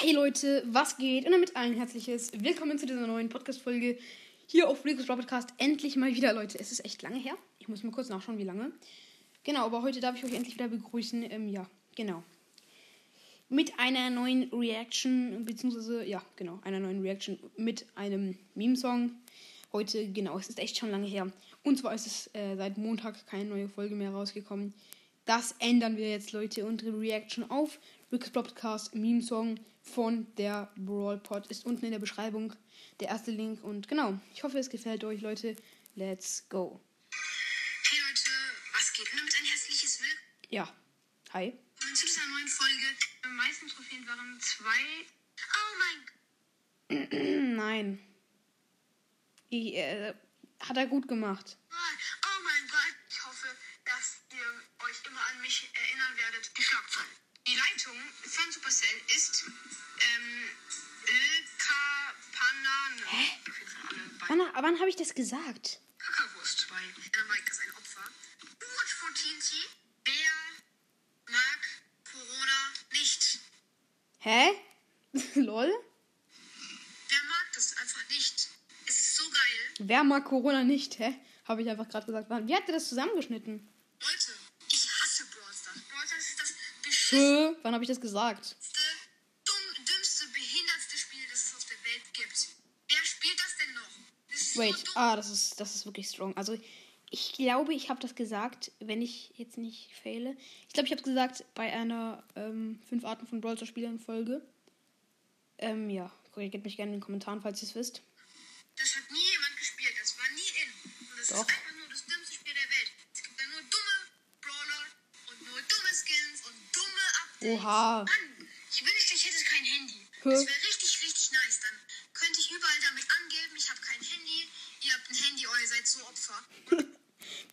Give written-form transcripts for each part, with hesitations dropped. Hey Leute, was geht? Und damit ein herzliches Willkommen zu dieser neuen Podcast-Folge hier auf Rick's Podcast. Endlich mal wieder, Leute. Es ist echt lange her. Ich muss mal kurz nachschauen, wie lange. Genau, aber heute darf ich euch endlich wieder begrüßen. Genau. Mit einer neuen Reaction, beziehungsweise, einer neuen Reaction mit einem Meme-Song. Heute, genau, es ist echt schon lange her. Und zwar ist es seit Montag keine neue Folge mehr rausgekommen. Das ändern wir jetzt, Leute. Unsere Reaction auf Rick's Podcast Meme-Song von der Brawl Pod ist unten in der Beschreibung der erste Link. Und genau, ich hoffe, es gefällt euch, Leute. Let's go. Hey Leute, was geht? Nur mit ein herzliches Willkommen. Ja, hi. Und zu dieser neuen Folge. Die meisten Trophäen waren 2. Oh mein Gott. Nein. Hat er gut gemacht. Oh mein Gott. Ich hoffe, dass ihr euch immer an mich erinnern werdet. Die Schlagzeilen. Die Leitung von Supercell ist Ilka Panana. Hä? Wann habe ich das gesagt? Kackerwurst bei Mike ist ein Opfer. Gut von TNT. Wer mag Corona nicht? Hä? Lol? Wer mag das einfach nicht? Es ist so geil. Wer mag Corona nicht? Hä? Habe ich einfach gerade gesagt. Wie hat er das zusammengeschnitten? Leute, ich hasse Brawl Stars. Brawl Stars ist das wann habe ich das gesagt? Das dümmste, behindertste Spiel, das es auf der Welt gibt. Wer spielt das denn noch? Das ist so dumm. Das ist wirklich strong. Also, ich glaube, ich habe das gesagt, wenn ich jetzt nicht fehle. Ich glaube, ich habe es gesagt bei einer 5 Arten von Brawl Stars Spielern Folge. Korrigiert mich gerne in den Kommentaren, falls ihr es wisst. Das hat nie jemand gespielt. Das war nie in. Und das ist einfach nur das dümmste Spiel der Welt. Es gibt da nur dumme Brawler und nur dumme Skins und dumme Updates. Oha. Mann, ich wünschte, ich hätte kein Handy. Das wäre richtig, richtig nice. Dann könnte ich überall damit angeben, ich habe kein Handy, ihr habt ein Handy, ihr seid so Opfer.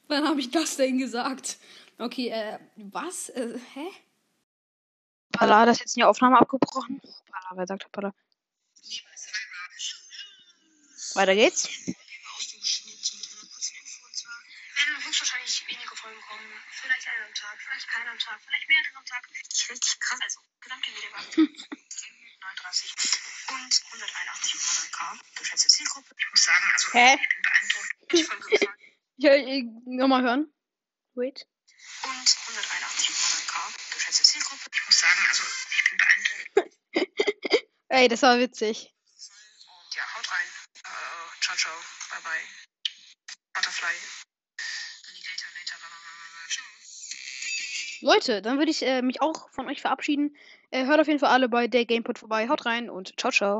Wann habe ich das denn gesagt? Okay, was? Hä? Hoppala, das ist jetzt in der Aufnahme abgebrochen. Hoppala, wer sagt Hoppala? Weiter geht's. Wahrscheinlich wenige Folgen kommen. Vielleicht eine am Tag, vielleicht keine am Tag, vielleicht mehrere am Tag. Das ist richtig krass. Also, gesamte Wiedergabe 39 und 181,9K. Geschätzte Zielgruppe. Ich muss sagen, also, ich bin beeindruckt. Ich folge gefahren. Nochmal hören. Wait. Und 181,9K. Geschätzte Zielgruppe. Ich muss sagen, also, ich bin beeindruckt. Ey, das war witzig. Und ja, haut rein. Ciao, ciao. Bye, bye. Butterfly. Leute, dann würde ich mich auch von euch verabschieden. Hört auf jeden Fall alle bei der GamePod vorbei. Haut rein und ciao, ciao.